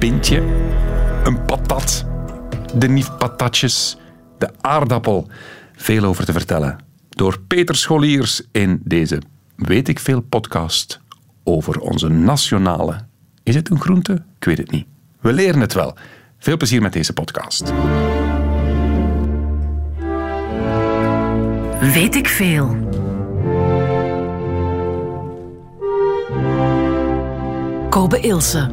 pintje, een patat, de niefpatatjes, de aardappel. Veel over te vertellen door Peter Scholiers in deze Weet ik veel podcast over onze nationale... Is het een groente? Ik weet het niet. We leren het wel. Veel plezier met deze podcast. Weet ik veel. Kobe Ilsen.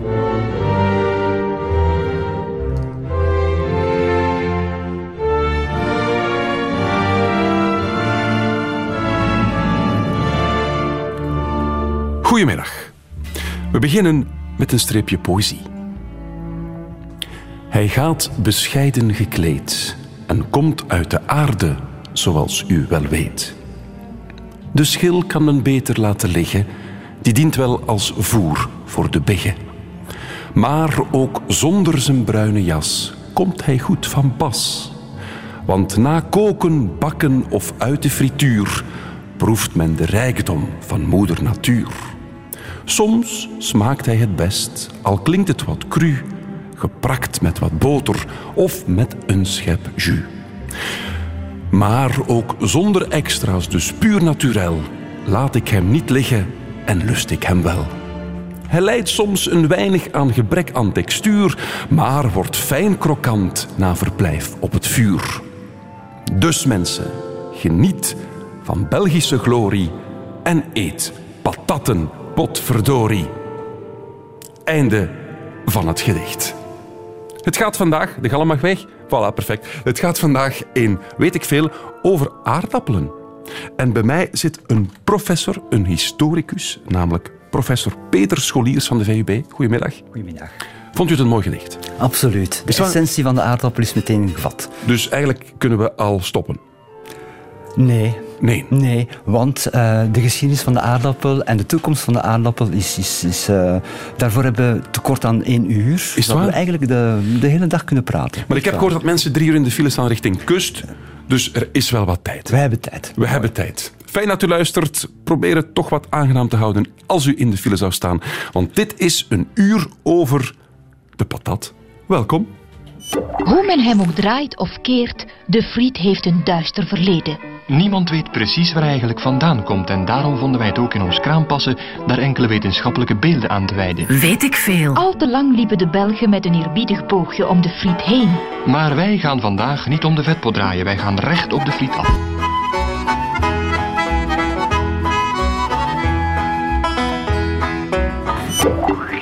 Goedemiddag. We beginnen met een streepje poëzie. Hij gaat bescheiden gekleed en komt uit de aarde, zoals u wel weet. De schil kan men beter laten liggen, die dient wel als voer voor de biggen. Maar ook zonder zijn bruine jas komt hij goed van pas. Want na koken, bakken of uit de frituur proeft men de rijkdom van moeder natuur. Soms smaakt hij het best, al klinkt het wat cru, geprakt met wat boter of met een schep jus. Maar ook zonder extra's, dus puur naturel, laat ik hem niet liggen en lust ik hem wel. Hij lijdt soms een weinig aan gebrek aan textuur, maar wordt fijn krokant na verblijf op het vuur. Dus mensen, geniet van Belgische glorie en eet patatten, potverdorie. Einde van het gedicht. Het gaat vandaag, de galm mag weg, voilà, perfect. Het gaat vandaag in Weet ik veel over aardappelen. En bij mij zit een professor, een historicus, namelijk professor Peter Scholiers van de VUB. Goedemiddag. Goedemiddag. Vond u het een mooi gedicht? Absoluut. De essentie van de aardappel is meteen gevat. Dus eigenlijk kunnen we al stoppen? Nee, want de geschiedenis van de aardappel en de toekomst van de aardappel is daarvoor hebben we tekort aan 1 uur. Is dat waar? We eigenlijk de hele dag kunnen praten. Maar ik heb gehoord dat mensen 3 uur in de file staan richting kust, dus er is wel wat tijd. We hebben tijd. Fijn dat u luistert. Probeer het toch wat aangenaam te houden als u in de file zou staan, want dit is een uur over de patat. Welkom. Hoe men hem ook draait of keert, de friet heeft een duister verleden. Niemand weet precies waar hij eigenlijk vandaan komt en daarom vonden wij het ook in ons kraampassen daar enkele wetenschappelijke beelden aan te wijden. Weet ik veel. Al te lang liepen de Belgen met een eerbiedig boogje om de friet heen. Maar wij gaan vandaag niet om de vetpot draaien, wij gaan recht op de friet af.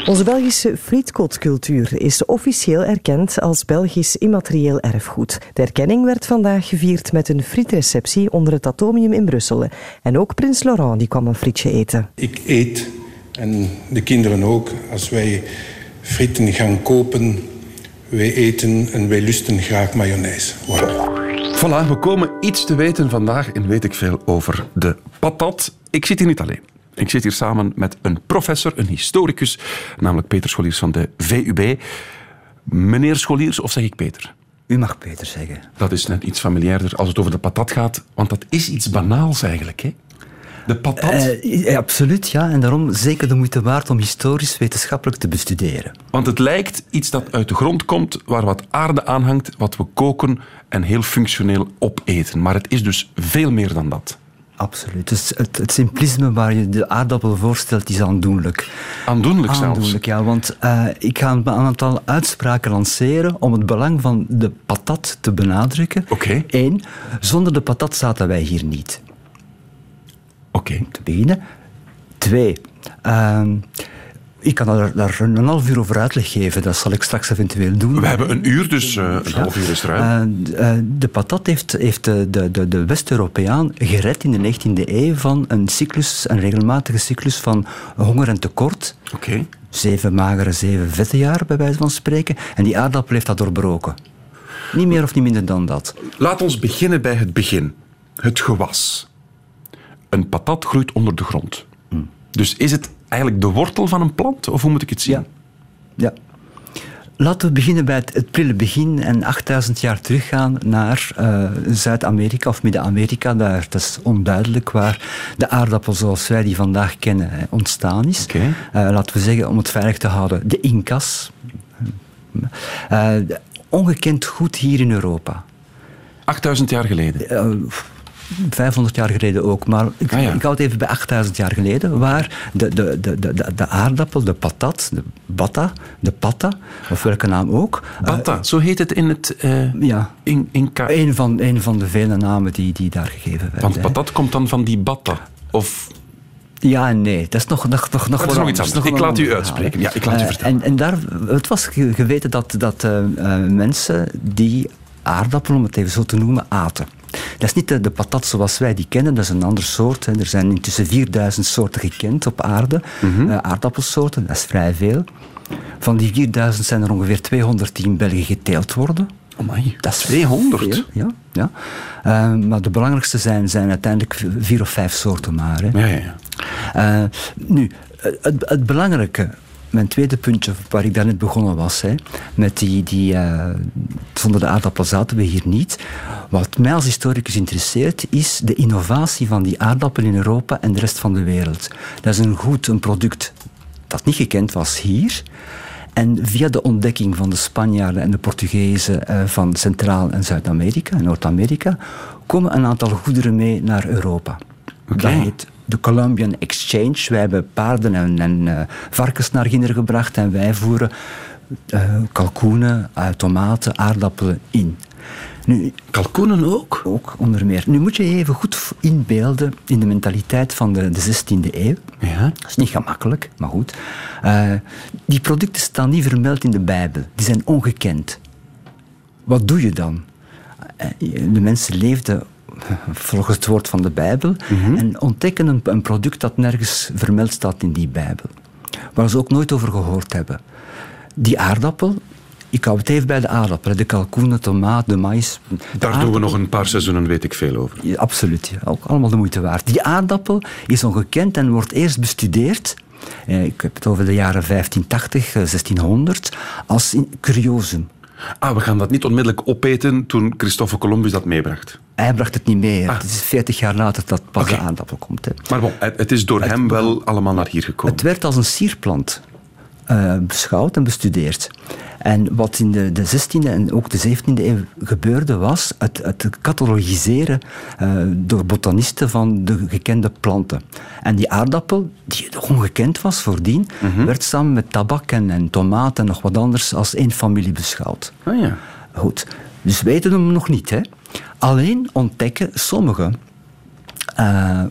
Onze Belgische frietkotcultuur is officieel erkend als Belgisch immaterieel erfgoed. De erkenning werd vandaag gevierd met een frietreceptie onder het Atomium in Brussel. En ook prins Laurent die kwam een frietje eten. Ik eet, en de kinderen ook, als wij frieten gaan kopen, wij eten en wij lusten graag mayonaise. Voilà. Voilà, we komen iets te weten vandaag en Weet ik veel over de patat. Ik zit hier niet alleen. Ik zit hier samen met een professor, een historicus, namelijk Peter Scholiers van de VUB. Meneer Scholiers, of zeg ik Peter? U mag Peter zeggen. Dat is net iets familiairder als het over de patat gaat, want dat is iets banaals eigenlijk, hè? De patat? Absoluut, ja. En daarom zeker de moeite waard om historisch-wetenschappelijk te bestuderen. Want het lijkt iets dat uit de grond komt, waar wat aarde aan hangt, wat we koken en heel functioneel opeten. Maar het is dus veel meer dan dat. Absoluut. Dus het simplisme waar je de aardappel voorstelt is aandoenlijk. Aandoenlijk zelfs? Ja, want ik ga een aantal uitspraken lanceren om het belang van de patat te benadrukken. Oké. 1. Zonder de patat zaten wij hier niet. Oké. Om te beginnen. 2. Ik kan daar een half uur over uitleg geven. Dat zal ik straks eventueel doen. We hebben een uur, dus een half uur is ruim. De patat heeft de West-Europeaan gered in de 19e eeuw van een regelmatige cyclus van honger en tekort. Oké. 7 magere, 7 vette jaar, bij wijze van spreken. En die aardappel heeft dat doorbroken. Niet meer of niet minder dan dat. Laat ons beginnen bij het begin. Het gewas. Een patat groeit onder de grond. Dus is het eigenlijk de wortel van een plant, of hoe moet ik het zien? Ja. Laten we beginnen bij het prille begin en 8000 jaar teruggaan naar Zuid-Amerika of Midden-Amerika. Daar, dat is onduidelijk waar de aardappel zoals wij die vandaag kennen ontstaan is. Okay. Laten we zeggen, om het veilig te houden, de Inca's. Ongekend goed hier in Europa. 8000 jaar geleden? 500 jaar geleden ook, maar ik hou het even bij 8000 jaar geleden, waar de aardappel, de patat, de patta, of welke naam ook. Patta, zo heet het in het... Inca. Een van de vele namen die daar gegeven werden. Want patat komt dan van die batta, of... Ja en nee, dat is nog iets anders. Ik laat u uitspreken. Ja, ik laat u vertellen. En daar, het was geweten dat mensen die aardappelen, om het even zo te noemen, aten. Dat is niet de patat zoals wij die kennen, dat is een ander soort. Hè. Er zijn intussen 4000 soorten gekend op aarde. Mm-hmm. Aardappelsoorten, dat is vrij veel. Van die 4000 zijn er ongeveer 200 die in België geteeld worden. Amai, dat is 200? Ja. Maar de belangrijkste zijn uiteindelijk 4 of 5 soorten maar. Hè. Ja. Nu, het belangrijke, mijn tweede puntje waar ik daarnet begonnen was, hè, met zonder de aardappel zaten we hier niet. Wat mij als historicus interesseert, is de innovatie van die aardappel in Europa en de rest van de wereld. Dat is een product dat niet gekend was hier. En via de ontdekking van de Spanjaarden en de Portugezen van Centraal- en Zuid-Amerika en Noord-Amerika komen een aantal goederen mee naar Europa. Okay. Dat heet de Columbian Exchange. Wij hebben paarden en varkens naar Guinea gebracht en wij voeren kalkoenen, tomaten, aardappelen in. Nu, kalkoenen ook? Ook, onder meer. Nu moet je even goed inbeelden in de mentaliteit van de 16e eeuw. Ja. Dat is niet gemakkelijk, maar goed. Die producten staan niet vermeld in de Bijbel. Die zijn ongekend. Wat doe je dan? De mensen leefden volgens het woord van de Bijbel, mm-hmm, en ontdekken een product dat nergens vermeld staat in die Bijbel. Waar ze ook nooit over gehoord hebben. Die aardappel... Ik hou het even bij de aardappel, de kalkoen, de tomaat, de maïs. Daar doen we nog een paar seizoenen, weet ik veel over. Ja, absoluut, ja. Ook allemaal de moeite waard. Die aardappel is ongekend en wordt eerst bestudeerd, ik heb het over de jaren 1580, 1600, als in curiosum. Ah, we gaan dat niet onmiddellijk opeten toen Christoffel Columbus dat meebracht. Hij bracht het niet mee. Het is 40 jaar later dat pas de aardappel komt. Hè. Maar bon, het is door hem wel allemaal naar hier gekomen. Het werd als een sierplant beschouwd en bestudeerd. En wat in de 16e en ook de 17e eeuw gebeurde was het catalogiseren door botanisten van de gekende planten. En die aardappel, die ongekend was voordien, mm-hmm, werd samen met tabak en tomaat en nog wat anders als één familie beschouwd. Oh ja. Goed, dus weten we hem nog niet, hè? Alleen ontdekken sommigen.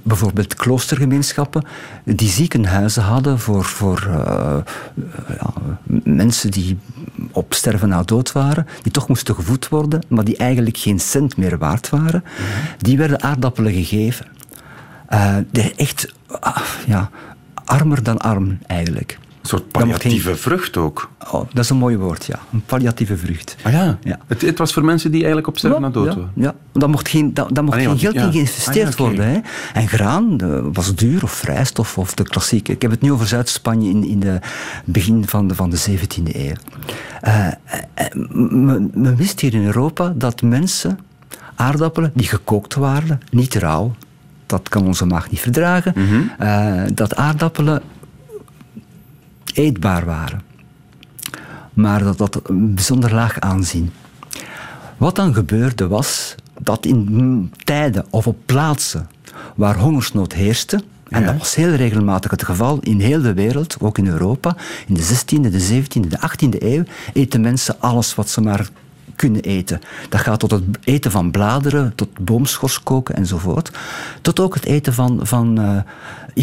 Bijvoorbeeld kloostergemeenschappen die ziekenhuizen hadden voor mensen die op sterven na dood waren, die toch moesten gevoed worden, maar die eigenlijk geen cent meer waard waren, mm-hmm, die werden aardappelen gegeven. Armer dan arm eigenlijk. Een soort palliatieve vrucht ook. Oh, dat is een mooi woord, ja. Een palliatieve vrucht. Ah ja, ja. Het was voor mensen die eigenlijk op sterven na dood waren. Ja, daar mocht geen geld in geïnvesteerd worden. Hè. En graan was duur, of vrijstof, of de klassieke. Ik heb het nu over Zuid-Spanje in het begin van de 17e eeuw. Men wist hier in Europa dat mensen aardappelen die gekookt waren, niet rauw, dat kan onze maag niet verdragen, mm-hmm, dat aardappelen eetbaar waren. Maar dat had een bijzonder laag aanzien. Wat dan gebeurde was dat in tijden of op plaatsen waar hongersnood heerste, en dat was heel regelmatig het geval in heel de wereld, ook in Europa, in de 16e, de 17e, de 18e eeuw, eten mensen alles wat ze maar kunnen eten. Dat gaat tot het eten van bladeren, tot boomschors koken enzovoort. Tot ook het eten van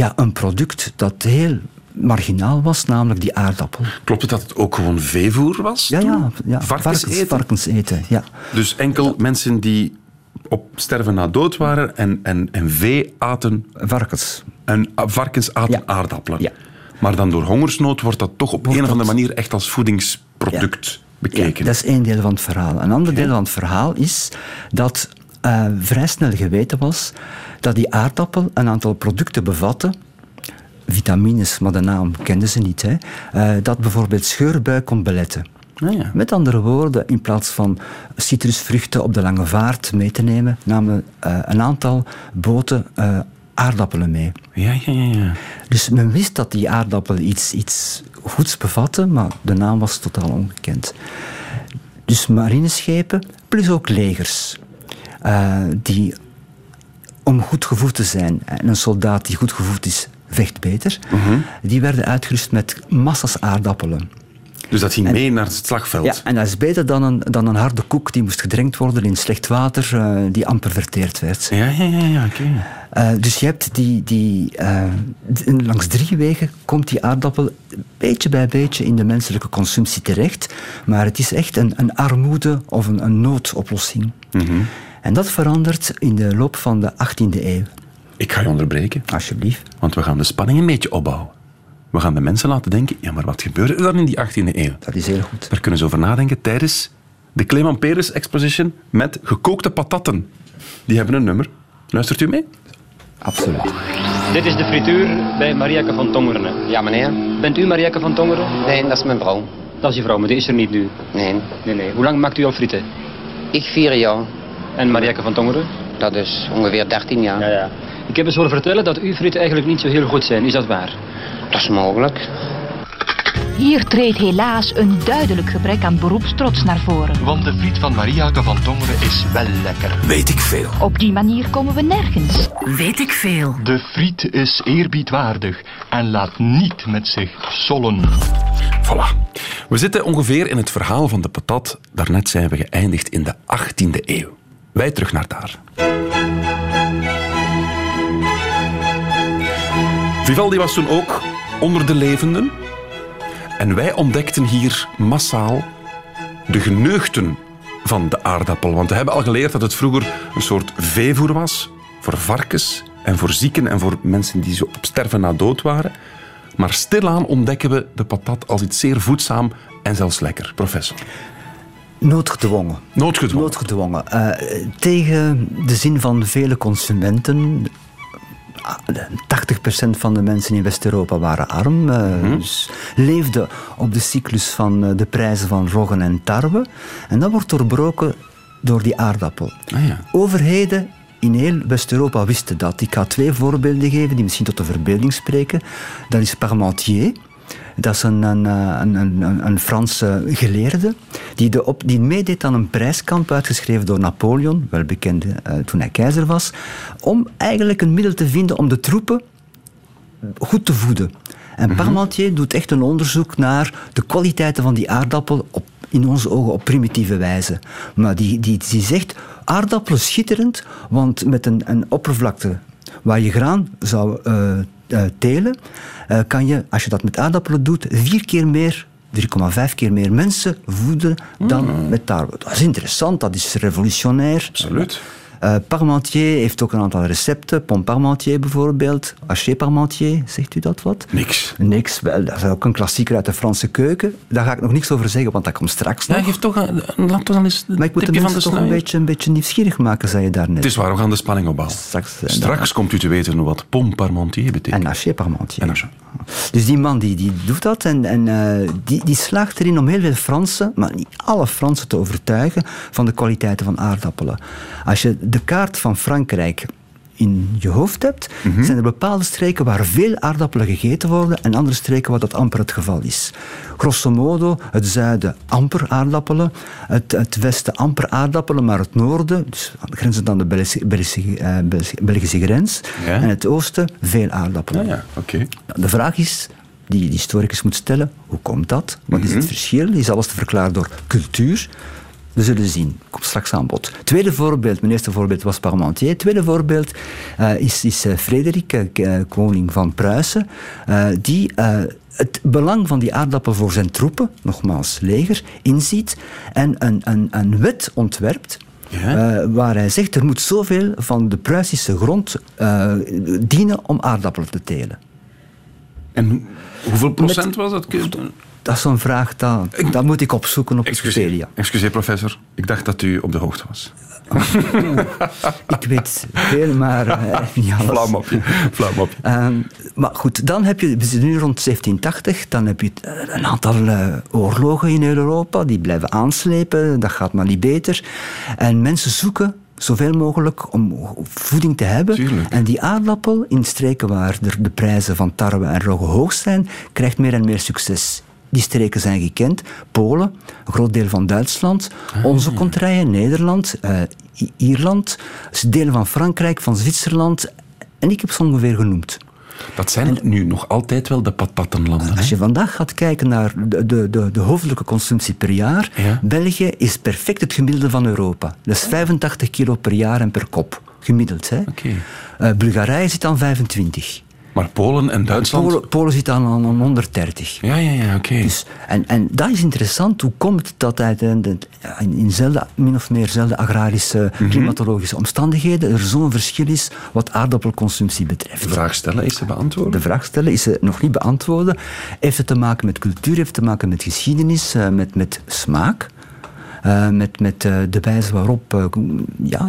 een product dat heel marginaal was, namelijk die aardappel. Klopt het dat het ook gewoon veevoer was? Ja. Varkens eten, ja. Dus enkel mensen die op sterven na dood waren en vee aten... Varkens. En varkens aten aardappelen. Ja. Maar dan door hongersnood wordt dat toch op een of andere manier echt als voedingsproduct bekeken. Ja, dat is één deel van het verhaal. Een ander deel van het verhaal is dat vrij snel geweten was dat die aardappel een aantal producten bevatte, vitamines, maar de naam kenden ze niet, hè, dat bijvoorbeeld scheurbuik kon beletten. Ah, ja. Met andere woorden, in plaats van citrusvruchten op de lange vaart mee te nemen, namen een aantal boten aardappelen mee. Ja. Dus men wist dat die aardappel iets goeds bevatten, maar de naam was totaal onbekend. Dus marineschepen, plus ook legers, die om goed gevoed te zijn, en een soldaat die goed gevoed is, vecht beter, die werden uitgerust met massa's aardappelen. Dus dat ging mee naar het slagveld. Ja, en dat is beter dan een harde koek die moest gedrenkt worden in slecht water, die amper verteerd werd. Ja, oké. Dus je hebt langs drie wegen komt die aardappel beetje bij beetje in de menselijke consumptie terecht. Maar het is echt een armoede of een noodoplossing. Mm-hmm. En dat verandert in de loop van de 18e eeuw. Ik ga je onderbreken. Alsjeblieft. Want we gaan de spanning een beetje opbouwen. We gaan de mensen laten denken, ja, maar wat gebeurde er dan in die 18e eeuw? Dat is heel goed. Daar kunnen ze over nadenken tijdens de Clement Peres Exposition met gekookte patatten. Die hebben een nummer. Luistert u mee? Absoluut. Dit is de frituur bij Marijke van Tongeren. Ja, meneer. Bent u Marijke van Tongeren? Nee, dat is mijn vrouw. Dat is je vrouw, maar die is er niet nu. Nee. Hoe lang maakt u al frieten? Ik 4 jaar. En Marijke van Tongeren? Dat is ongeveer 13 jaar. Ja. Ik heb eens horen vertellen dat uw frieten eigenlijk niet zo heel goed zijn. Is dat waar? Dat is mogelijk. Hier treedt helaas een duidelijk gebrek aan beroepstrots naar voren. Want de friet van Marijke van Tongeren is wel lekker. Weet ik veel. Op die manier komen we nergens. Weet ik veel. De friet is eerbiedwaardig en laat niet met zich sollen. Voilà. We zitten ongeveer in het verhaal van de patat. Daarnet zijn we geëindigd in de 18e eeuw. Wij terug naar daar. Vivaldi was toen ook onder de levenden. En wij ontdekten hier massaal de geneugten van de aardappel. Want we hebben al geleerd dat het vroeger een soort veevoer was. Voor varkens en voor zieken en voor mensen die zo op sterven na dood waren. Maar stilaan ontdekken we de patat als iets zeer voedzaam en zelfs lekker. Professor. Noodgedwongen. Tegen de zin van vele consumenten. 80% van de mensen in West-Europa waren arm. Dus leefden op de cyclus van de prijzen van roggen en tarwe. En dat wordt doorbroken door die aardappel. Ah, ja. Overheden in heel West-Europa wisten dat. Ik ga 2 voorbeelden geven die misschien tot de verbeelding spreken. Dat is Parmentier. Dat is een Franse geleerde die meedeed aan een prijskamp uitgeschreven door Napoleon, wel bekend toen hij keizer was, om eigenlijk een middel te vinden om de troepen goed te voeden. En Parmentier doet echt een onderzoek naar de kwaliteiten van die aardappel in onze ogen op primitieve wijze. Maar die zegt, aardappelen schitterend, want met een oppervlakte waar je graan zou telen, kan je, als je dat met aardappelen doet, 3,5 keer meer mensen voeden dan met tarwe. Dat is interessant, dat is revolutionair. Absoluut. Parmentier heeft ook een aantal recepten. Pom Parmentier bijvoorbeeld. Haché Parmentier, zegt u dat wat? Niks. Wel, dat is ook een klassieker uit de Franse keuken. Daar ga ik nog niks over zeggen, want dat komt straks nog. Ja, geeft toch laat toch eens maar ik moet de mensen toch een beetje nieuwsgierig maken, zei je daarnet. Het is waar, we gaan de spanning opbouwen. Straks komt u te weten wat Pom Parmentier betekent. En Haché Parmentier. Dus die man die doet dat en die slaagt erin om heel veel Fransen, maar niet alle Fransen te overtuigen van de kwaliteiten van aardappelen. Als je de kaart van Frankrijk in je hoofd hebt, zijn er bepaalde streken waar veel aardappelen gegeten worden en andere streken waar dat amper het geval is. Grosso modo, het zuiden amper aardappelen, het westen amper aardappelen, maar het noorden, dus grenzend aan de Belgische grens, en het oosten veel aardappelen. Ja, okay. De vraag is, die historicus moet stellen, hoe komt dat? Wat is het verschil? Is alles te verklaren door cultuur? We zullen zien. Komt straks aan bod. Tweede voorbeeld, mijn eerste voorbeeld was Parmentier. Tweede voorbeeld is Frederik, koning van Pruisen, die het belang van die aardappel voor zijn troepen, nogmaals leger, inziet en een wet ontwerpt. Ja. Waar hij zegt, er moet zoveel van de Pruisische grond dienen om aardappelen te telen. En hoeveel procent was dat? Dat is zo'n vraag, dat moet ik opzoeken op Wikipedia. Excuseer, professor. Ik dacht dat u op de hoogte was. Ik weet veel, maar niet alles. Flauw mopje. Maar goed, dan heb je, we zitten nu rond 1780, dan heb je een aantal oorlogen in Europa, die blijven aanslepen, dat gaat maar niet beter. En mensen zoeken zoveel mogelijk om voeding te hebben. Tuurlijk. En die aardappel in streken waar de prijzen van tarwe en rogge hoog zijn, krijgt meer en meer succes. Die streken zijn gekend. Polen, een groot deel van Duitsland, onze kontrijen, Nederland, Ierland, delen van Frankrijk, van Zwitserland. En ik heb ze ongeveer genoemd. Dat zijn nu nog altijd wel de patpattenlanden. Als je vandaag gaat kijken naar de hoofdelijke consumptie per jaar, ja. België is perfect het gemiddelde van Europa. Dat is 85 kilo per jaar en per kop. Gemiddeld. Hè. Okay. Bulgarije zit aan 25. Maar Polen en Duitsland... Polen zit aan 130. Ja, oké. Dus, en dat is interessant. Hoe komt het dat in min of meer zelden agrarische, klimatologische omstandigheden er zo'n verschil is wat aardappelconsumptie betreft? De vraag stellen is te beantwoorden. De vraag stellen is nog niet beantwoorden. Heeft het te maken met cultuur, heeft het te maken met geschiedenis, met smaak? Met de wijze waarop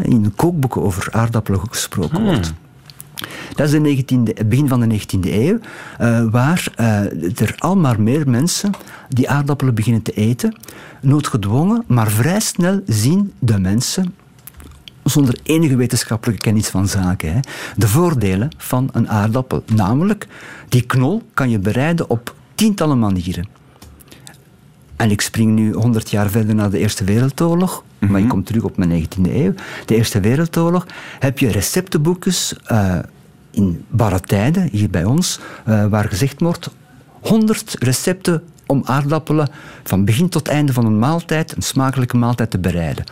in de kookboeken over aardappelen gesproken wordt. Dat is het begin van de 19e eeuw, waar er al maar meer mensen die aardappelen beginnen te eten, noodgedwongen, maar vrij snel zien de mensen, zonder enige wetenschappelijke kennis van zaken, de voordelen van een aardappel. Namelijk, die knol kan je bereiden op tientallen manieren. En ik spring nu 100 jaar verder naar de Eerste Wereldoorlog. Maar ik kom terug op mijn 19e eeuw. De Eerste Wereldoorlog. Heb je receptenboekjes in barre tijden, hier bij ons, waar gezegd wordt 100 recepten om aardappelen van begin tot einde van een maaltijd, een smakelijke maaltijd te bereiden.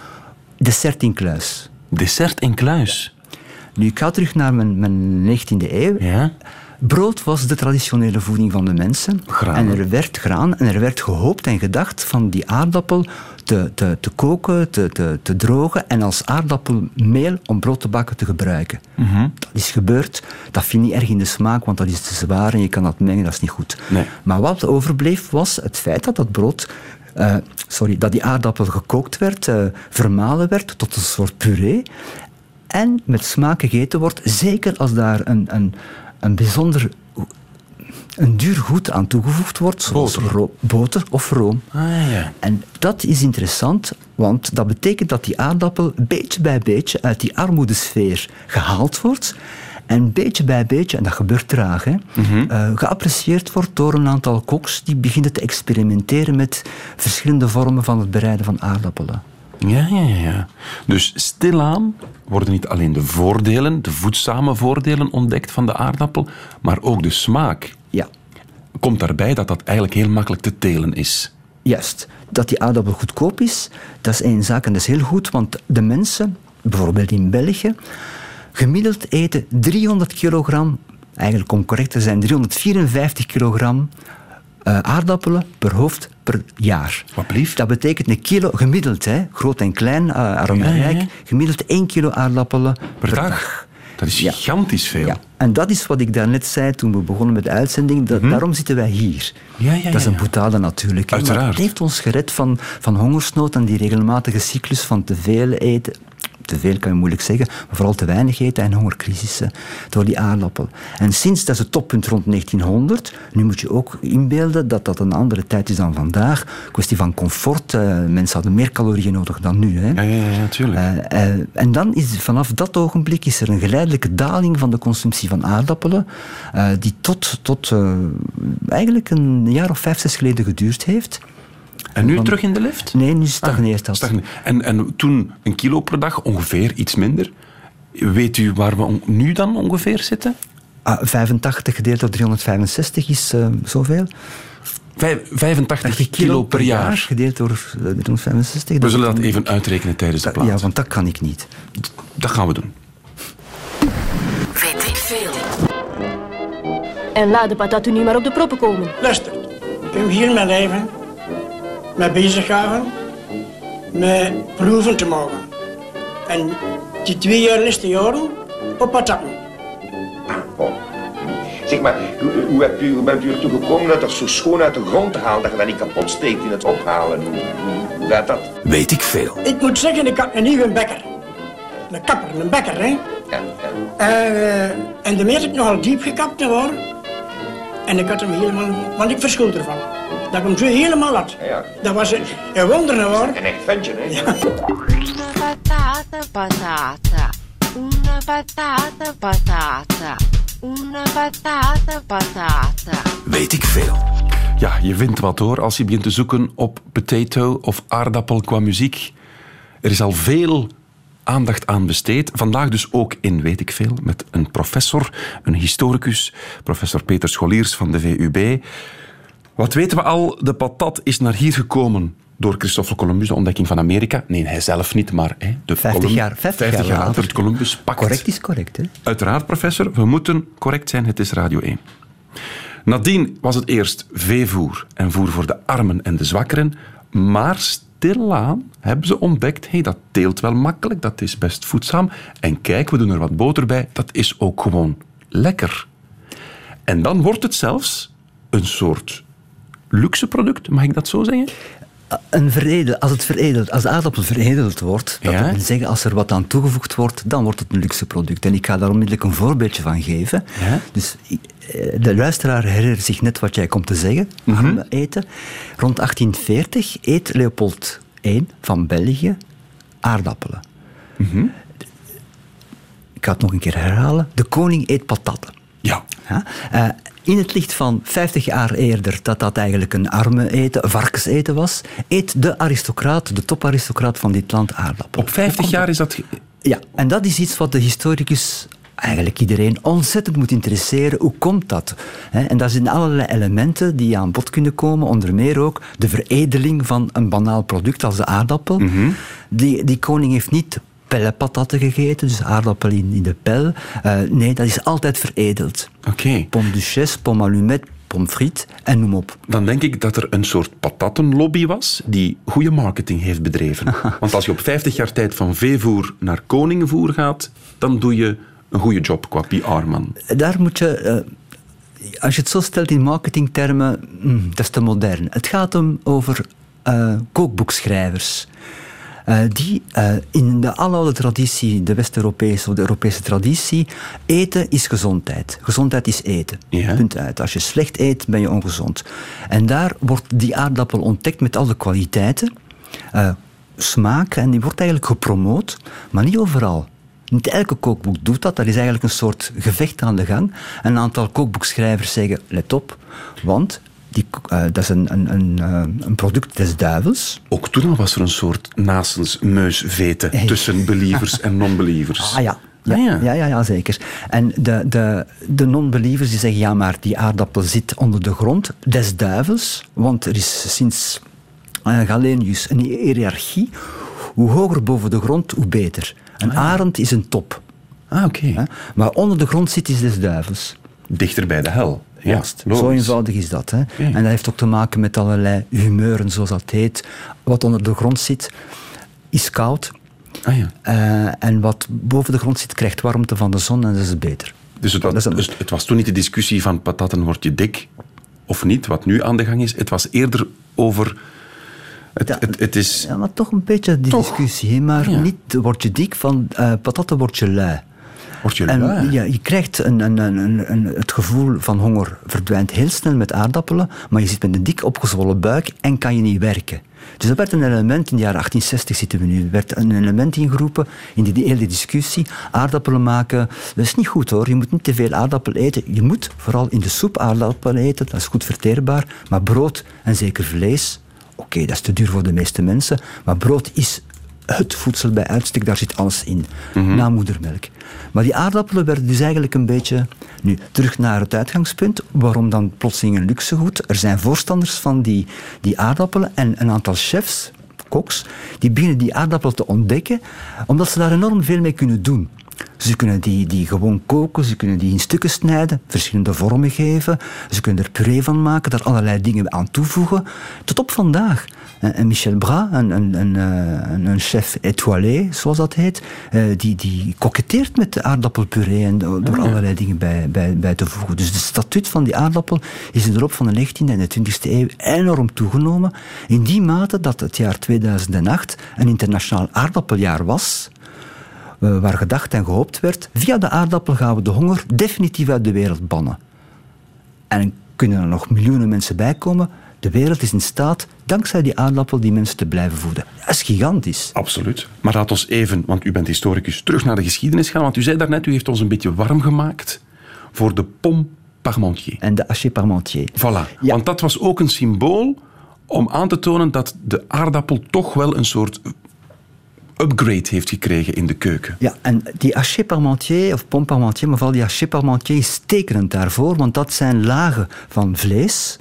Dessert in kluis. Dessert in kluis? Ja. Nu, ik ga terug naar mijn 19e eeuw. Ja. Brood was de traditionele voeding van de mensen. Graan. En er werd graan en er werd gehoopt en gedacht van die aardappel te koken, te drogen en als aardappelmeel om brood te bakken te gebruiken. Dat is gebeurd. Dat vind je niet erg in de smaak, want dat is te zwaar en je kan dat mengen, dat is niet goed. Nee. Maar wat overbleef was het feit dat dat brood... dat die aardappel gekookt werd, vermalen werd tot een soort puree en met smaak gegeten wordt, zeker als daar een bijzonder een duur goed aan toegevoegd wordt, zoals boter of room. Ja. En dat is interessant, want dat betekent dat die aardappel beetje bij beetje uit die armoedesfeer gehaald wordt en beetje bij beetje, en dat gebeurt traag, geapprecieerd wordt door een aantal koks die beginnen te experimenteren met verschillende vormen van het bereiden van aardappelen. Ja. Dus stilaan worden niet alleen de voordelen, de voedzame voordelen ontdekt van de aardappel, maar ook de smaak. Ja. Komt daarbij dat dat eigenlijk heel makkelijk te telen is. Juist. Dat die aardappel goedkoop is, dat is één zaak en dat is heel goed, want de mensen, bijvoorbeeld in België, gemiddeld eten 300 kilogram, eigenlijk om correct te zijn, 354 kilogram aardappelen per hoofd per jaar. Wat lief. Dat betekent een kilo gemiddeld, groot en klein, aromarijk, gemiddeld 1 kilo aardappelen per dag. Dat is gigantisch veel. Ja. En dat is wat ik daarnet zei toen we begonnen met de uitzending. Daarom zitten wij hier. Ja, dat is een boetade natuurlijk. Uiteraard. Maar het heeft ons gered van hongersnood en die regelmatige cyclus van te veel eten. Te veel kan je moeilijk zeggen, maar vooral te weinig eten en hongercrisissen door die aardappel. En sinds, dat is het toppunt rond 1900, nu moet je ook inbeelden dat dat een andere tijd is dan vandaag. Kwestie van comfort, mensen hadden meer calorieën nodig dan nu. Hè? Ja, natuurlijk. En dan is vanaf dat ogenblik is er een geleidelijke daling van de consumptie van aardappelen, die tot eigenlijk een jaar of 5, 6 geleden geduurd heeft. En nu terug in de lift? Nee, nu stagneert dat. En toen een kilo per dag, ongeveer, iets minder. Weet u waar we nu dan ongeveer zitten? 85 gedeeld door 365 is zoveel. 85 kilo per jaar. Gedeeld door 365. We zullen dat even uitrekenen tijdens de plaat. Ja, want dat kan ik niet. Dat gaan we doen. Weet ik veel. En laat de patat u nu maar op de proppen komen. Luister, ik heb hier mijn leven... mij bezighouden, met proeven te mogen. En die 2 jaar laatste jaren op patatten. Oh. Zeg maar, hoe bent u ertoe gekomen dat het zo schoon uit de grond te halen, dat je dat niet kapot steekt in het ophalen? Hoe gaat dat? Weet ik veel. Ik moet zeggen, ik had een nieuwe bekker. Een kapper, een bekker, hè? Ja. En daarmee is ik nogal diep gekapt hoor. En ik had hem helemaal... Want ik verschoot ervan. Dat ik hem zo helemaal had. Ja. Dat was een wonder, hoor. Een echt ventje, hè? Ja. patata, una patata patata, una patata patata. Weet ik veel. Ja, je wint wat hoor als je begint te zoeken op potato of aardappel qua muziek. Er is al veel aandacht aan besteed. Vandaag dus ook in Weet ik Veel met een professor, een historicus, professor Peter Scholiers van de VUB. Wat weten we al? De patat is naar hier gekomen door Christoffel Columbus, de ontdekking van Amerika. Nee, hij zelf niet, maar hè, de 50 jaar later het Columbuspact. Correct is correct, hè? Uiteraard, professor. We moeten correct zijn. Het is Radio 1. Nadien was het eerst veevoer en voer voor de armen en de zwakkeren, maar stilaan hebben ze ontdekt, hey, dat teelt wel makkelijk, dat is best voedzaam. En kijk, we doen er wat boter bij, dat is ook gewoon lekker. En dan wordt het zelfs een soort luxe product, mag ik dat zo zeggen? Als de aardappel veredeld wordt, dat wil zeggen, als er wat aan toegevoegd wordt, dan wordt het een luxe product. En ik ga daar onmiddellijk een voorbeeldje van geven. Ja? Dus de luisteraar herinnert zich net wat jij komt te zeggen, arme eten. Rond 1840 eet Leopold I van België aardappelen. Mm-hmm. Ik ga het nog een keer herhalen. De koning eet patatten. Ja. Ja? In het licht van 50 jaar eerder dat eigenlijk een arme eten, varkenseten was, eet de aristocraat, de toparistocraat van dit land aardappelen. Op 50 jaar is dat... Ja, en dat is iets wat de historicus, eigenlijk iedereen, ontzettend moet interesseren. Hoe komt dat? En daar zijn allerlei elementen die aan bod kunnen komen, onder meer ook de veredeling van een banaal product als de aardappel. Mm-hmm. Die koning heeft niet pellepatatten gegeten, dus aardappel in de pel. Nee, dat is altijd veredeld. Okay. Pomme duchesse, pomme allumette, pomme frites en noem op. Dan denk ik dat er een soort patattenlobby was die goede marketing heeft bedreven. Want als je op 50 jaar tijd van veevoer naar koningenvoer gaat, dan doe je een goede job qua PR-man. Daar moet je... als je het zo stelt in marketingtermen, dat is te modern. Het gaat om over kookboekschrijvers. Die in de aloude traditie, de West-Europese of de Europese traditie, eten is gezondheid. Gezondheid is eten. Ja. Punt uit. Als je slecht eet, ben je ongezond. En daar wordt die aardappel ontdekt met al de kwaliteiten, smaak, en die wordt eigenlijk gepromoot, maar niet overal. Niet elke kookboek doet dat. Dat is eigenlijk een soort gevecht aan de gang. Een aantal kookboekschrijvers zeggen, let op, want... dat is een product des duivels. Ook toen al was er een soort nasensmeusveten tussen believers en non-believers. Ah ja. Ja, zeker. En de non-believers die zeggen, ja, maar die aardappel zit onder de grond, des duivels, want er is sinds Galenus een hiërarchie. Hoe hoger boven de grond, hoe beter. Een arend is een top. Ah, oké. Maar onder de grond zit is des duivels. Dichter bij de hel. Ja, zo eenvoudig is dat. Hè? Ja. En dat heeft ook te maken met allerlei humeuren, zoals dat heet. Wat onder de grond zit, is koud. Ah, ja. En wat boven de grond zit, krijgt warmte van de zon en dat is beter. Dus het was toen niet de discussie van patatten word je dik of niet, wat nu aan de gang is. Het was eerder over... Het is... Ja, maar toch een beetje die discussie. Maar niet word je dik, van patatten word je lui. Je krijgt het gevoel van honger verdwijnt heel snel met aardappelen, maar je zit met een dik opgezwollen buik en kan je niet werken. Dus dat werd een element, in de jaren 1860 zitten we nu, werd een element ingeroepen in die hele discussie. Aardappelen maken, dat is niet goed hoor, je moet niet te veel aardappel eten. Je moet vooral in de soep aardappel eten, dat is goed verteerbaar, maar brood en zeker vlees, oké, dat is te duur voor de meeste mensen, maar brood is... Het voedsel bij uitstek, daar zit alles in. Mm-hmm. Na moedermelk. Maar die aardappelen werden dus eigenlijk een beetje... Nu, terug naar het uitgangspunt. Waarom dan plotseling een luxegoed? Er zijn voorstanders van die aardappelen en een aantal chefs, koks, die beginnen die aardappelen te ontdekken, omdat ze daar enorm veel mee kunnen doen. Ze kunnen die gewoon koken, ze kunnen die in stukken snijden, verschillende vormen geven, ze kunnen er puree van maken, daar allerlei dingen aan toevoegen. Tot op vandaag. En Michel Bras, een chef étoilé, zoals dat heet, die koketteert met de aardappelpuree en door allerlei dingen bij te voegen. Dus de statuut van die aardappel is in de loop van de 19e en de 20e eeuw enorm toegenomen. In die mate dat het jaar 2008 een internationaal aardappeljaar was, waar gedacht en gehoopt werd, via de aardappel gaan we de honger definitief uit de wereld bannen. En kunnen er nog miljoenen mensen bij komen De wereld is in staat, dankzij die aardappel, die mensen te blijven voeden. Dat is gigantisch. Absoluut. Maar laat ons even, want u bent historicus, terug naar de geschiedenis gaan. Want u zei daarnet, u heeft ons een beetje warm gemaakt voor de pomme Parmentier. En de haché Parmentier. Voilà. Ja. Want dat was ook een symbool om aan te tonen dat de aardappel toch wel een soort upgrade heeft gekregen in de keuken. Ja, en die haché Parmentier, of pomme Parmentier, maar vooral die haché Parmentier is tekenend daarvoor, want dat zijn lagen van vlees,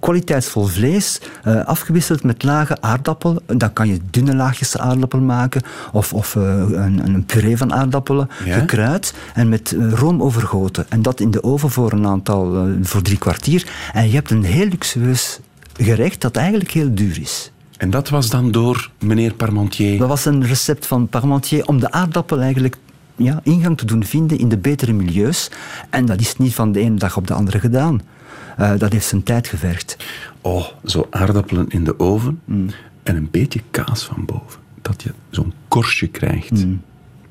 kwaliteitsvol vlees, afgewisseld met lage aardappel. Dan kan je dunne laagjes aardappel maken, of een puree van aardappelen, ja? Gekruid, en met room overgoten. En dat in de oven voor 3/4 uur. En je hebt een heel luxueus gerecht dat eigenlijk heel duur is. En dat was dan door meneer Parmentier? Dat was een recept van Parmentier om de aardappel eigenlijk ingang te doen vinden in de betere milieus. En dat is niet van de ene dag op de andere gedaan. Dat heeft zijn tijd gevergd. Oh, zo aardappelen in de oven en een beetje kaas van boven. Dat je zo'n korstje krijgt.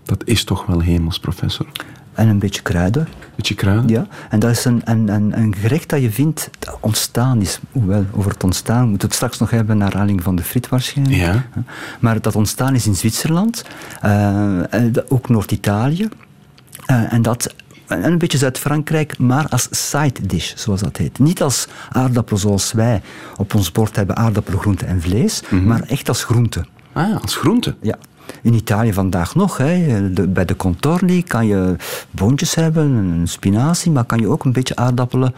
Dat is toch wel hemels, professor. En een beetje kruiden. Ja. En dat is een gerecht dat je vindt dat ontstaan is. Hoewel, over het ontstaan, we moeten het straks nog hebben naar aanleiding van de friet waarschijnlijk. Ja. Maar dat ontstaan is in Zwitserland, ook Noord-Italië. En een beetje Zuid-Frankrijk, maar als side dish, zoals dat heet. Niet als aardappelen zoals wij op ons bord hebben, aardappelen, groenten en vlees, maar echt als groente. Ah, als groente? Ja. In Italië vandaag nog. Bij de contorni kan je boontjes hebben, een spinazie, maar kan je ook een beetje aardappelen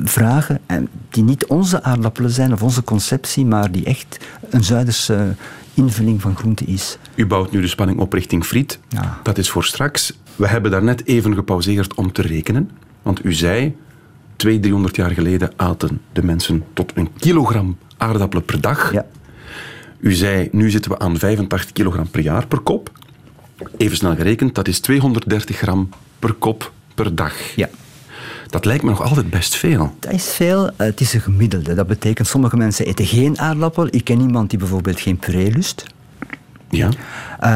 vragen, die niet onze aardappelen zijn of onze conceptie, maar die echt een Zuiderse invulling van groente is. U bouwt nu de spanning op richting friet. Ja. Dat is voor straks. We hebben daarnet even gepauzeerd om te rekenen. Want u zei, 200-300 jaar geleden aten de mensen tot 1 kilogram aardappelen per dag. Ja. U zei, nu zitten we aan 85 kilogram per jaar per kop. Even snel gerekend, dat is 230 gram per kop per dag. Ja. Dat lijkt me nog altijd best veel. Dat is veel. Het is een gemiddelde. Dat betekent, sommige mensen eten geen aardappel. Ik ken iemand die bijvoorbeeld geen puree lust. Ja.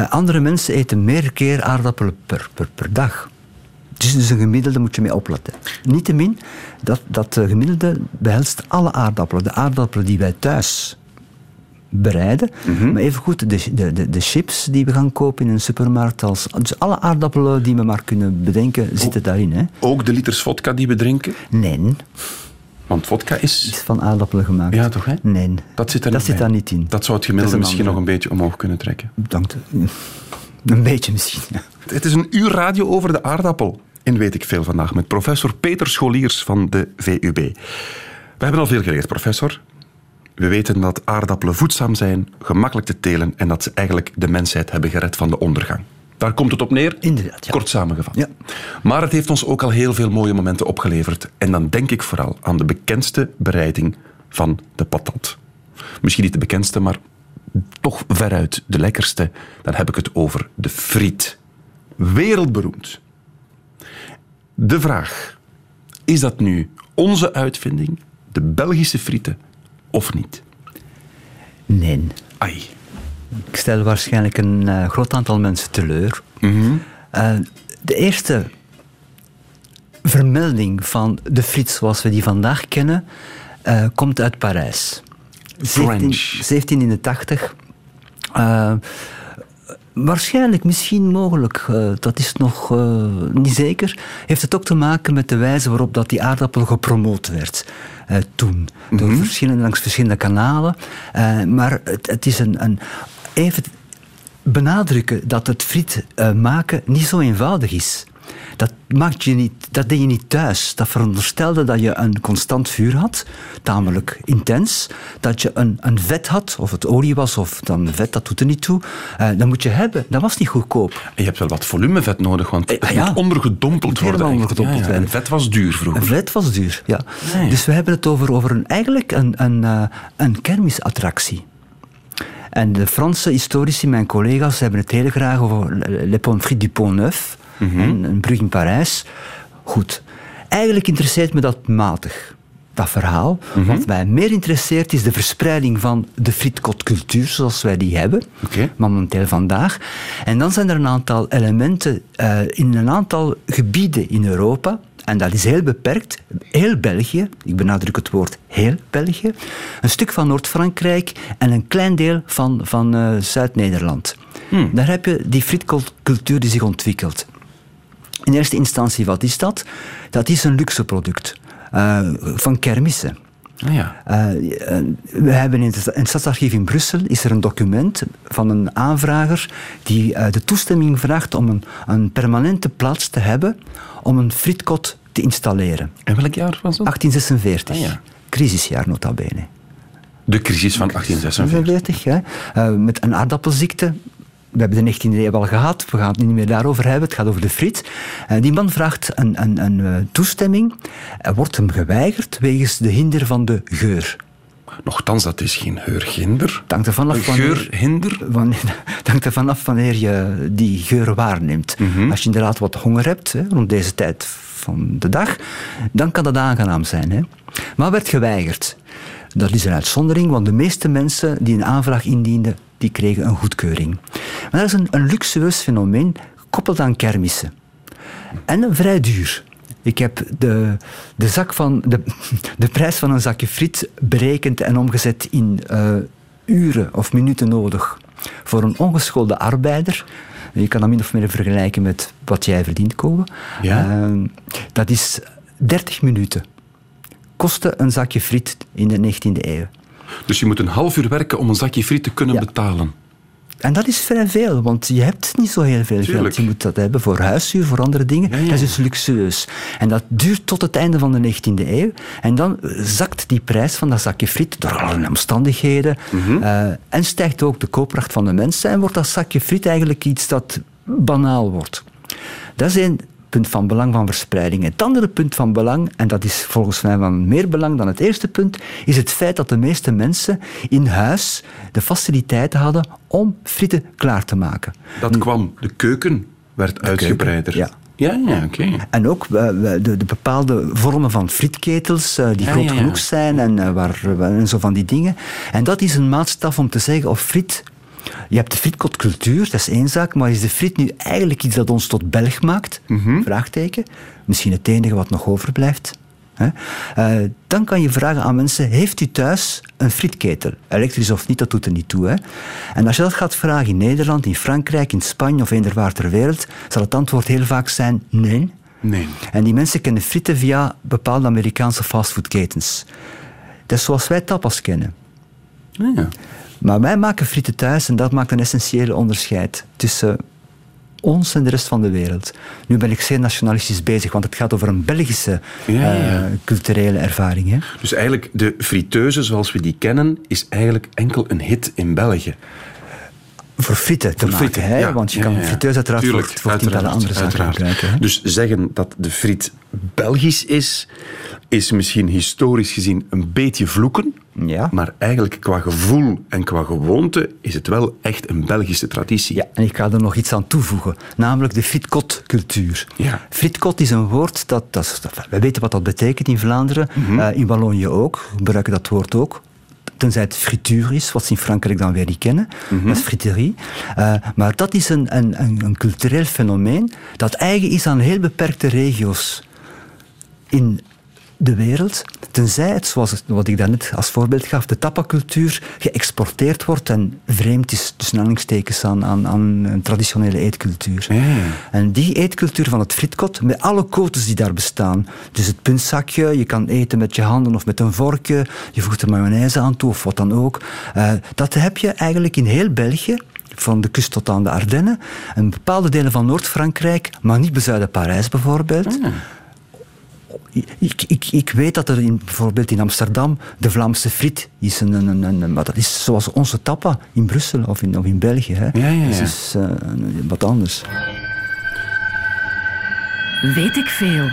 Andere mensen eten meer keer aardappelen per dag. Het is dus een gemiddelde, moet je mee opletten. Niettemin, dat gemiddelde behelst alle aardappelen. De aardappelen die wij thuis bereiden. Maar evengoed de chips die we gaan kopen in een supermarkt. Dus alle aardappelen die we maar kunnen bedenken, zitten daarin. Hè? Ook de liters vodka die we drinken? Nee. Want vodka is van aardappelen gemaakt. Ja, toch? Hè? Nee. Dat zit daar niet in. Dat zou het gemiddelde misschien nog een beetje omhoog kunnen trekken. Bedankt. Een beetje misschien. Ja. Het is een uur radio over de aardappel. En weet ik veel vandaag met professor Peter Scholiers van de VUB. We hebben al veel geleerd, professor. We weten dat aardappelen voedzaam zijn, gemakkelijk te telen en dat ze eigenlijk de mensheid hebben gered van de ondergang. Daar komt het op neer, inderdaad, ja. Kort samengevat. Ja. Maar het heeft ons ook al heel veel mooie momenten opgeleverd. En dan denk ik vooral aan de bekendste bereiding van de patat. Misschien niet de bekendste, maar toch veruit de lekkerste. Dan heb ik het over de friet. Wereldberoemd. De vraag, is dat nu onze uitvinding, de Belgische frieten, of niet? Nee. Ai. Ik stel waarschijnlijk een groot aantal mensen teleur. De eerste vermelding van de friet zoals we die vandaag kennen, komt uit Parijs. 1780. Waarschijnlijk, misschien mogelijk, dat is nog niet zeker, heeft het ook te maken met de wijze waarop dat die aardappel gepromoot werd toen. Door langs verschillende kanalen. Maar het is even benadrukken dat het friet maken niet zo eenvoudig is. Dat deed je niet thuis. Dat veronderstelde dat je een constant vuur had, tamelijk intens. Dat je een vet had, of het olie was, of dan vet, dat doet er niet toe. Dat moet je hebben. Dat was niet goedkoop. En je hebt wel wat volumevet nodig, want het moet ondergedompeld worden. Ja. En vet was duur vroeger. En vet was duur, ja. Nee. Dus we hebben het over een kermisattractie. En de Franse historici, mijn collega's, hebben het heel graag over les pommes frites du Pont-Neuf. Een brug in Parijs. Goed. Eigenlijk interesseert me dat matig. dat verhaal. Mm-hmm. Wat mij meer interesseert is de verspreiding van de frietkotcultuur zoals wij die hebben, okay, momenteel vandaag. En dan zijn er een aantal elementen in een aantal gebieden in Europa. En dat is heel beperkt. Heel België, ik benadruk het woord heel België, een stuk van Noord-Frankrijk en een klein deel van Zuid-Nederland. Hmm. Daar heb je die frietcultuur die zich ontwikkelt. In eerste instantie, wat is dat? Dat is een luxe product van kermissen. Oh ja. We hebben in het Stadsarchief in Brussel is er een document van een aanvrager die de toestemming vraagt om een permanente plaats te hebben om een frietkot te installeren. En welk jaar was dat? 1846. Oh ja. Crisisjaar nota bene. De crisis van 1846. 1846 hè? Met een aardappelziekte. We hebben de 19e eeuw al gehad, we gaan het niet meer daarover hebben, het gaat over de friet. Die man vraagt een toestemming, wordt hem geweigerd wegens de hinder van de geur. Nochtans, dat is geen geurhinder. Dank ervan af wanneer je die geur waarneemt. Mm-hmm. Als je inderdaad wat honger hebt, hè, rond deze tijd van de dag, dan kan dat aangenaam zijn. Hè. Maar werd geweigerd. Dat is een uitzondering, want de meeste mensen die een aanvraag indienden, die kregen een goedkeuring. Maar dat is een luxueus fenomeen, gekoppeld aan kermissen. En vrij duur. Ik heb de prijs van een zakje friet berekend en omgezet in uren of minuten nodig. Voor een ongeschoolde arbeider. Je kan dat min of meer vergelijken met wat jij verdient, Kobe. Ja. Dat is 30 minuten. Kostte een zakje friet in de 19e eeuw. Dus je moet een half uur werken om een zakje friet te kunnen betalen. En dat is vrij veel, want je hebt niet zo heel veel geld. Je moet dat hebben voor huishuur, voor andere dingen. Ja, ja. Dat is dus luxueus. En dat duurt tot het einde van de 19e eeuw. En dan zakt die prijs van dat zakje friet door allerlei omstandigheden. Mm-hmm. En stijgt ook de koopkracht van de mensen. En wordt dat zakje friet eigenlijk iets dat banaal wordt. Dat is één punt van belang van verspreiding. Het andere punt van belang, en dat is volgens mij van meer belang dan het eerste punt, is het feit dat de meeste mensen in huis de faciliteiten hadden om frieten klaar te maken. Dat kwam, de keuken werd uitgebreider. Keuken, ja, oké. Okay. En ook de bepaalde vormen van frietketels die groot genoeg zijn en zo van die dingen. En dat is een maatstaf om te zeggen of friet... Je hebt de frietkotcultuur, dat is één zaak, maar is de friet nu eigenlijk iets dat ons tot Belg maakt? Mm-hmm. Vraagteken. Misschien het enige wat nog overblijft. Dan kan je vragen aan mensen, heeft u thuis een frietketel? Elektrisch of niet, dat doet er niet toe. Hè? En als je dat gaat vragen in Nederland, in Frankrijk, in Spanje of eenderwaar ter wereld, zal het antwoord heel vaak zijn nee. En die mensen kennen frieten via bepaalde Amerikaanse fastfoodketens. Dat is zoals wij tapas kennen. Ja. Maar wij maken frieten thuis en dat maakt een essentiële onderscheid tussen ons en de rest van de wereld. Nu ben ik zeer nationalistisch bezig, want het gaat over een Belgische culturele ervaring. Hè? Dus eigenlijk, de friteuse zoals we die kennen, is eigenlijk enkel een hit in België. Voor frieten te maken, hè? Ja. Want je kan friteus uiteraard voor tientallen andere zaken gebruiken. Hè? Dus zeggen dat de friet Belgisch is misschien historisch gezien een beetje vloeken. Ja. Maar eigenlijk qua gevoel en qua gewoonte is het wel echt een Belgische traditie. Ja, en ik ga er nog iets aan toevoegen, namelijk de frietkotcultuur. Ja. Frietkot is een woord, we weten wat dat betekent in Vlaanderen, mm-hmm. In Wallonië ook, we gebruiken dat woord ook. Tenzij het frituur is, wat ze in Frankrijk dan weer niet kennen. Mm-hmm. Dat is friterie. Maar dat is een cultureel fenomeen dat eigen is aan heel beperkte regio's in de wereld. Tenzij het, zoals wat ik daarnet als voorbeeld gaf, de tapacultuur geëxporteerd wordt en vreemd is, tussen aanhalingstekens, aan een traditionele eetcultuur. Mm. En die eetcultuur van het frietkot, met alle cotes die daar bestaan, dus het puntzakje, je kan eten met je handen of met een vorkje, je voegt er mayonaise aan toe of wat dan ook, dat heb je eigenlijk in heel België, van de kust tot aan de Ardennen, en bepaalde delen van Noord-Frankrijk, maar niet bezuiden Parijs bijvoorbeeld. Mm. Ik weet dat er bijvoorbeeld in Amsterdam de Vlaamse friet is maar dat is zoals onze tapa in Brussel of in België. Hè. Ja. Dat is wat anders. Weet ik veel.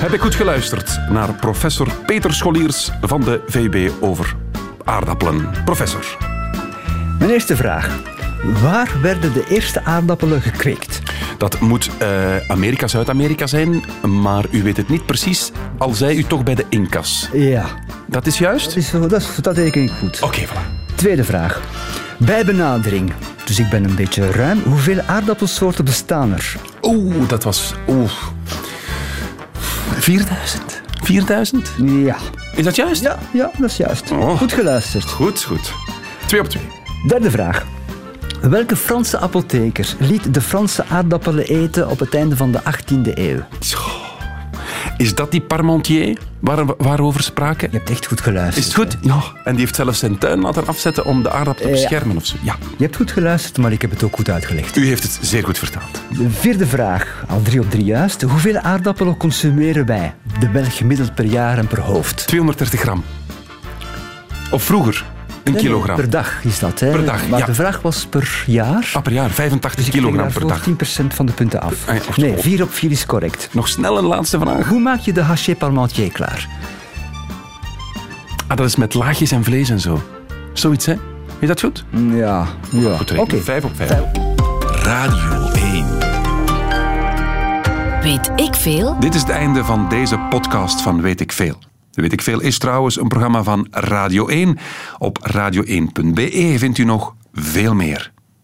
Heb ik goed geluisterd naar professor Peter Scholiers van de VUB over aardappelen. Professor. Mijn eerste vraag. Waar werden de eerste aardappelen gekweekt? Dat moet Zuid-Amerika zijn, maar u weet het niet precies. al zei u toch bij de Incas. Ja. Dat is juist? Dat reken ik goed. Oké, voilà. Tweede vraag. Bij benadering, dus ik ben een beetje ruim, hoeveel aardappelsoorten bestaan er? Dat was... 4000? 4000? Ja. Is dat juist? Ja, dat is juist. Oh. Goed geluisterd. Goed. 2 op 2. Derde vraag. Welke Franse apotheker liet de Franse aardappelen eten op het einde van de 18e eeuw? Is dat die Parmentier waarover spraken? Je hebt echt goed geluisterd. Is het goed? Ja. En die heeft zelfs zijn tuin laten afzetten om de aardappel te beschermen of zo. Ja. Je hebt goed geluisterd, maar ik heb het ook goed uitgelegd. U heeft het zeer goed vertaald. De vierde vraag, al 3 op 3 juist. Hoeveel aardappelen consumeren wij, de Belg, gemiddeld per jaar en per hoofd? 230 gram. Of vroeger? Een kilogram. Per dag is dat, hè? Per dag, maar de vraag was per jaar. Ah, per jaar. 85 dus kilogram per dag. 10% van de punten af. Nee, 4 op 4 is correct. Nog snel een laatste vraag. Hoe maak je de haché parmentier klaar? Dat is met laagjes en vlees en zo. Zoiets, hè? Is dat goed? Ja. Goed, oké. 5 op 5. Radio 1. Weet ik veel? Dit is het einde van deze podcast van Weet ik veel. Weet ik veel is trouwens een programma van Radio 1. Op radio1.be vindt u nog veel meer.